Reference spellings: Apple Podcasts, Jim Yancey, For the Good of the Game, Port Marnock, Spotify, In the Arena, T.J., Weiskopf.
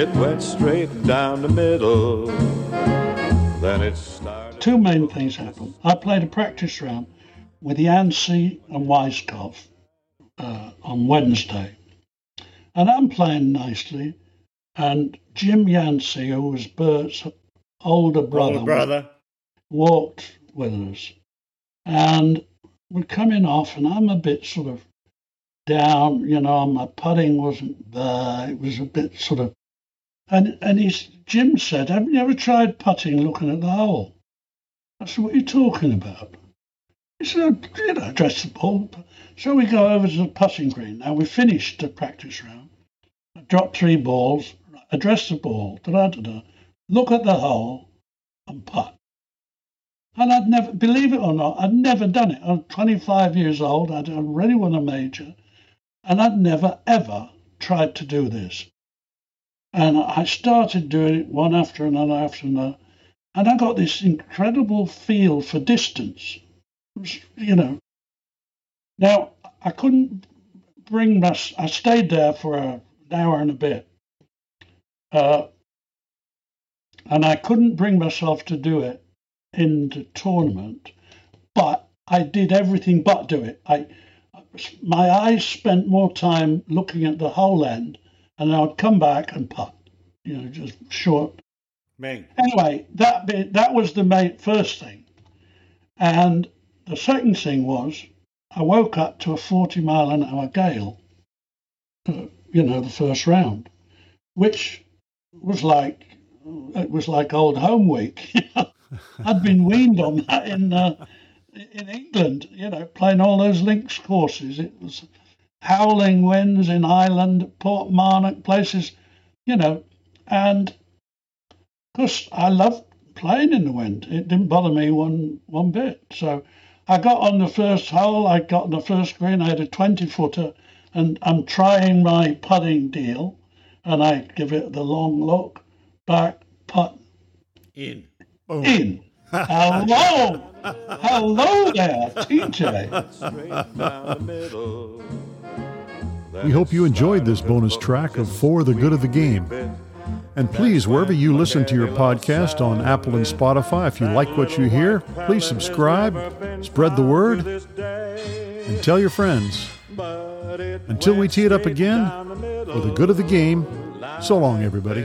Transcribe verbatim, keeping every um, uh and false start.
It went straight down the middle. Then it started. Two main things happened. I played a practice round with Yancey and Weiskopf uh, on Wednesday. And I'm playing nicely. And Jim Yancey, who was Bert's older brother, older brother. walked with us. And we're coming off, and I'm a bit sort of down, you know, my putting wasn't there. It was a bit sort of, and and he's, Jim said, "Have you ever tried putting looking at the hole?" I said, "What are you talking about?" He said, "You know, dress the ball." So we go over to the putting green. Now we finished the practice round. I dropped three balls, address the ball, da da da, look at the hole, and putt. And I'd never, believe it or not, I'd never done it. I'm twenty-five years old. I'd already won a major. And I'd never, ever tried to do this. And I started doing it one after another after another. And I got this incredible feel for distance. It was, you know. Now, I couldn't bring my... I stayed there for an hour and a bit. Uh, and I couldn't bring myself to do it in the tournament, but I did everything but do it. I, my eyes spent more time looking at the whole end, and I would come back and putt, you know, just short. Man. Anyway, that bit, that was the main, first thing, and the second thing was I woke up to a forty mile an hour gale. Uh, you know, the first round, which was like it was like old home week. You know? I'd been weaned on that in uh, in England, you know, playing all those links courses. It was howling winds in Ireland, Port Marnock, places, you know. And, of course, I loved playing in the wind. It didn't bother me one, one bit. So I got on the first hole. I got on the first green. I had a twenty-footer, and I'm trying my putting deal, and I give it the long look, back, putt. In. Oh. In. Hello. Hello there, T J. We hope you enjoyed this bonus track of For the Good of the Game. And please, wherever you listen to your podcast, on Apple and Spotify, if you like what you hear, please subscribe, spread the word, and tell your friends. Until we tee it up again, for the good of the game, so long, everybody.